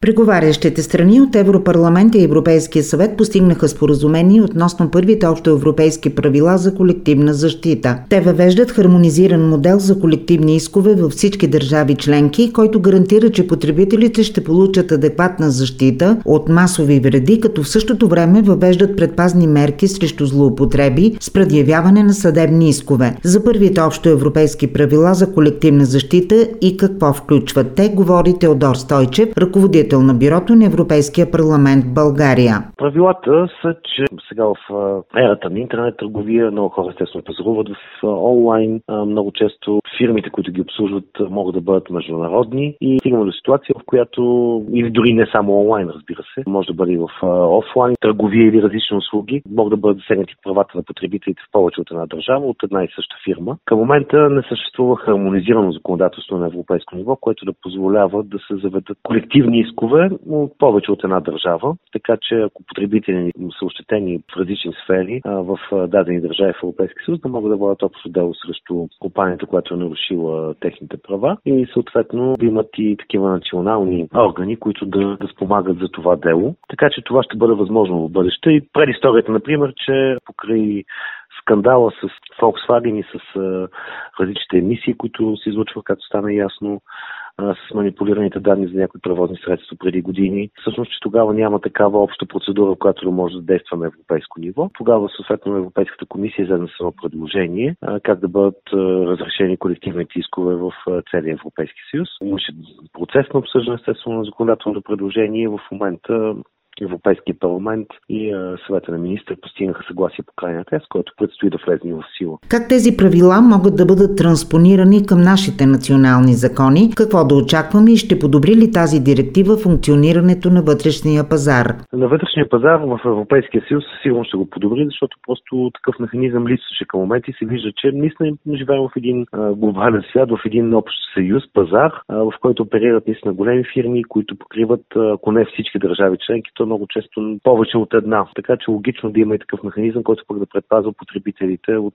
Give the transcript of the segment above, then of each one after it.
Преговарящите страни от Европарламента и Европейския съвет постигнаха споразумение относно първите общоевропейски правила за колективна защита. Те въвеждат хармонизиран модел за колективни искове във всички държави членки, който гарантира, че потребителите ще получат адекватна защита от масови вреди, като в същото време въвеждат предпазни мерки срещу злоупотреби с предявяване на съдебни искове. За първите общоевропейски правила за колективна защита и какво включват те, говори Теодор Стойчев, ръководител на Бюрото на Европейския парламент в България. Правилата са, че сега в ерата на интернет търговия много хора естествено пазаруват в онлайн. Много често фирмите, които ги обслужват, могат да бъдат международни и стигаме до ситуация, в която или дори не само онлайн, разбира се, може да бъде и в офлайн търговия или различни услуги, могат да бъдат засегнати правата на потребителите в повече от една държава, от една и съща фирма. Към момента не съществува хармонизирано законодателство на европейско ниво, което да позволява да се заведат колективни искове от повече от една държава, така че ако потребители са ощетени в различни сфери в дадени държави в Европейския съюз, да могат да водят общо дело срещу компанията, която е нарушила техните права и съответно имат и такива национални органи, които да спомагат за това дело. Така че това ще бъде възможно в бъдеще. И предисторията, например, че покрай скандала с Volkswagen и с различните емисии, които се излучва, както стана ясно, с манипулираните данни за някои превозни средства преди години. Всъщност, че тогава няма такава обща процедура, която може да действа на европейско ниво. Тогава съответно Европейската комисия издаде своя предложение как да бъдат разрешени колективните искове в целия Европейски съюз. Имаше процес на обсъждане, естествено, на законодателното предложение. В момента Европейския парламент и съвета на министри постигнаха съгласие по крайния текст, който предстои да влезе в сила. Как тези правила могат да бъдат транспонирани към нашите национални закони? Какво да очакваме и ще подобри ли тази директива функционирането на вътрешния пазар? На вътрешния пазар в Европейския съюз сигурно ще го подобри, защото просто такъв механизъм липсваше към момента и се вижда, че наистина живеем в един глобален свят, в един общ съюз, пазар, в който оперират наистина големи фирми, които покриват, ако не всички държави членки, много често повече от една. Така че логично да има и такъв механизъм, който пък да предпазва потребителите от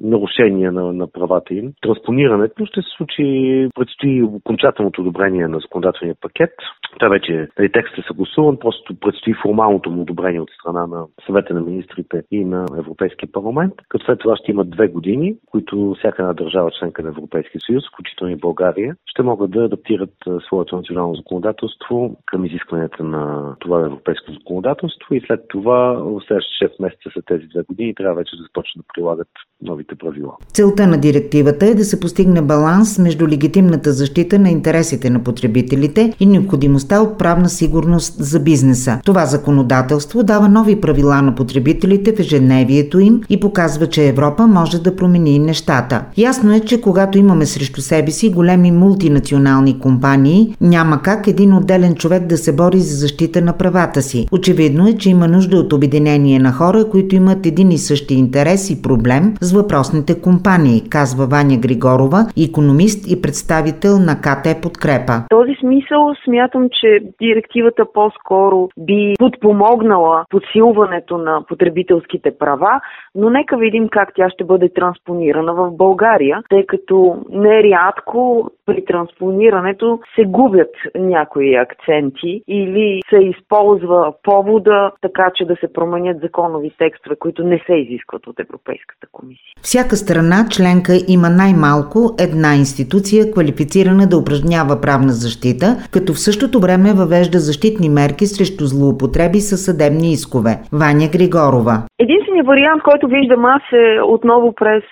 нарушения на правата им. Транспонирането ще се случи, предстои окончателното одобрение на законодателния пакет. Това вече текстът е съгласуван, просто предстои формалното му одобрение от страна на съвета на министрите и на Европейския парламент. Като след това ще има 2 години, които всяка една държава членка на Европейския съюз, включително и България, ще могат да адаптират своето национално законодателство към изискванията на това европейско законодателство и след това в следващите 6 месеца са тези 2 години и трябва вече да започнат да прилагат новите правила. Целта на директивата е да се постигне баланс между легитимната защита на интересите на потребителите и необходимостта от правна сигурност за бизнеса. Това законодателство дава нови правила на потребителите в ежедневието им и показва, че Европа може да промени нещата. Ясно е, че когато имаме срещу себе си големи мултинационални компании, няма как един отделен човек да се бори за защита на правата си. Очевидно е, че има нужда от обединение на хора, които имат един и същи интерес и проблем с въпросните компании, казва Ваня Григорова, икономист и представител на КАТЕ подкрепа. В този смисъл смятам, че директивата по-скоро би подпомогнала подсилването на потребителските права, но нека видим как тя ще бъде транспонирана в България, тъй като нерядко при транспонирането се губят някои акценти или се използва повода, така че да се променят законови текстове, които не се изискват от Европейската комисия. Всяка страна членка има най-малко една институция, квалифицирана да упражнява правна защита, като в същото време въвежда защитни мерки срещу злоупотреби със съдебни искове. Ваня Григорова. Единственият вариант, който виждам аз, е отново през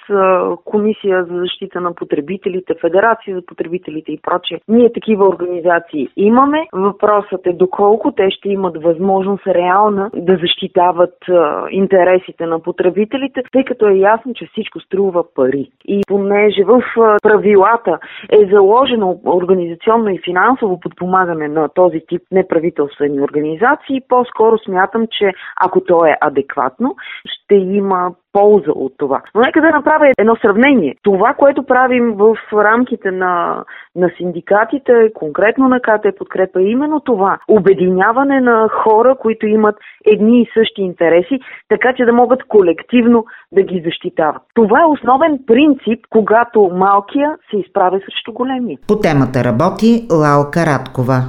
Комисия за защита на потребителите, Федерация за потребителите и прочее. Ние такива организации имаме. Въпросът е доколко те ще имат възможност реална да защитават интересите на потребителите, тъй като е ясно, че всичко струва пари. И понеже в правилата е заложено организационно и финансово подпомагане на този тип неправителствени организации, по-скоро смятам, че ако то е адекватно, ще ще има полза от това. Но нека да направя едно сравнение. Това, което правим в рамките на синдикатите, конкретно на КАТЕ подкрепа, е именно това. Обединяване на хора, които имат едни и същи интереси, така че да могат колективно да ги защитават. Това е основен принцип, когато малкия се изправя срещу големия. По темата работи Лалка Радкова.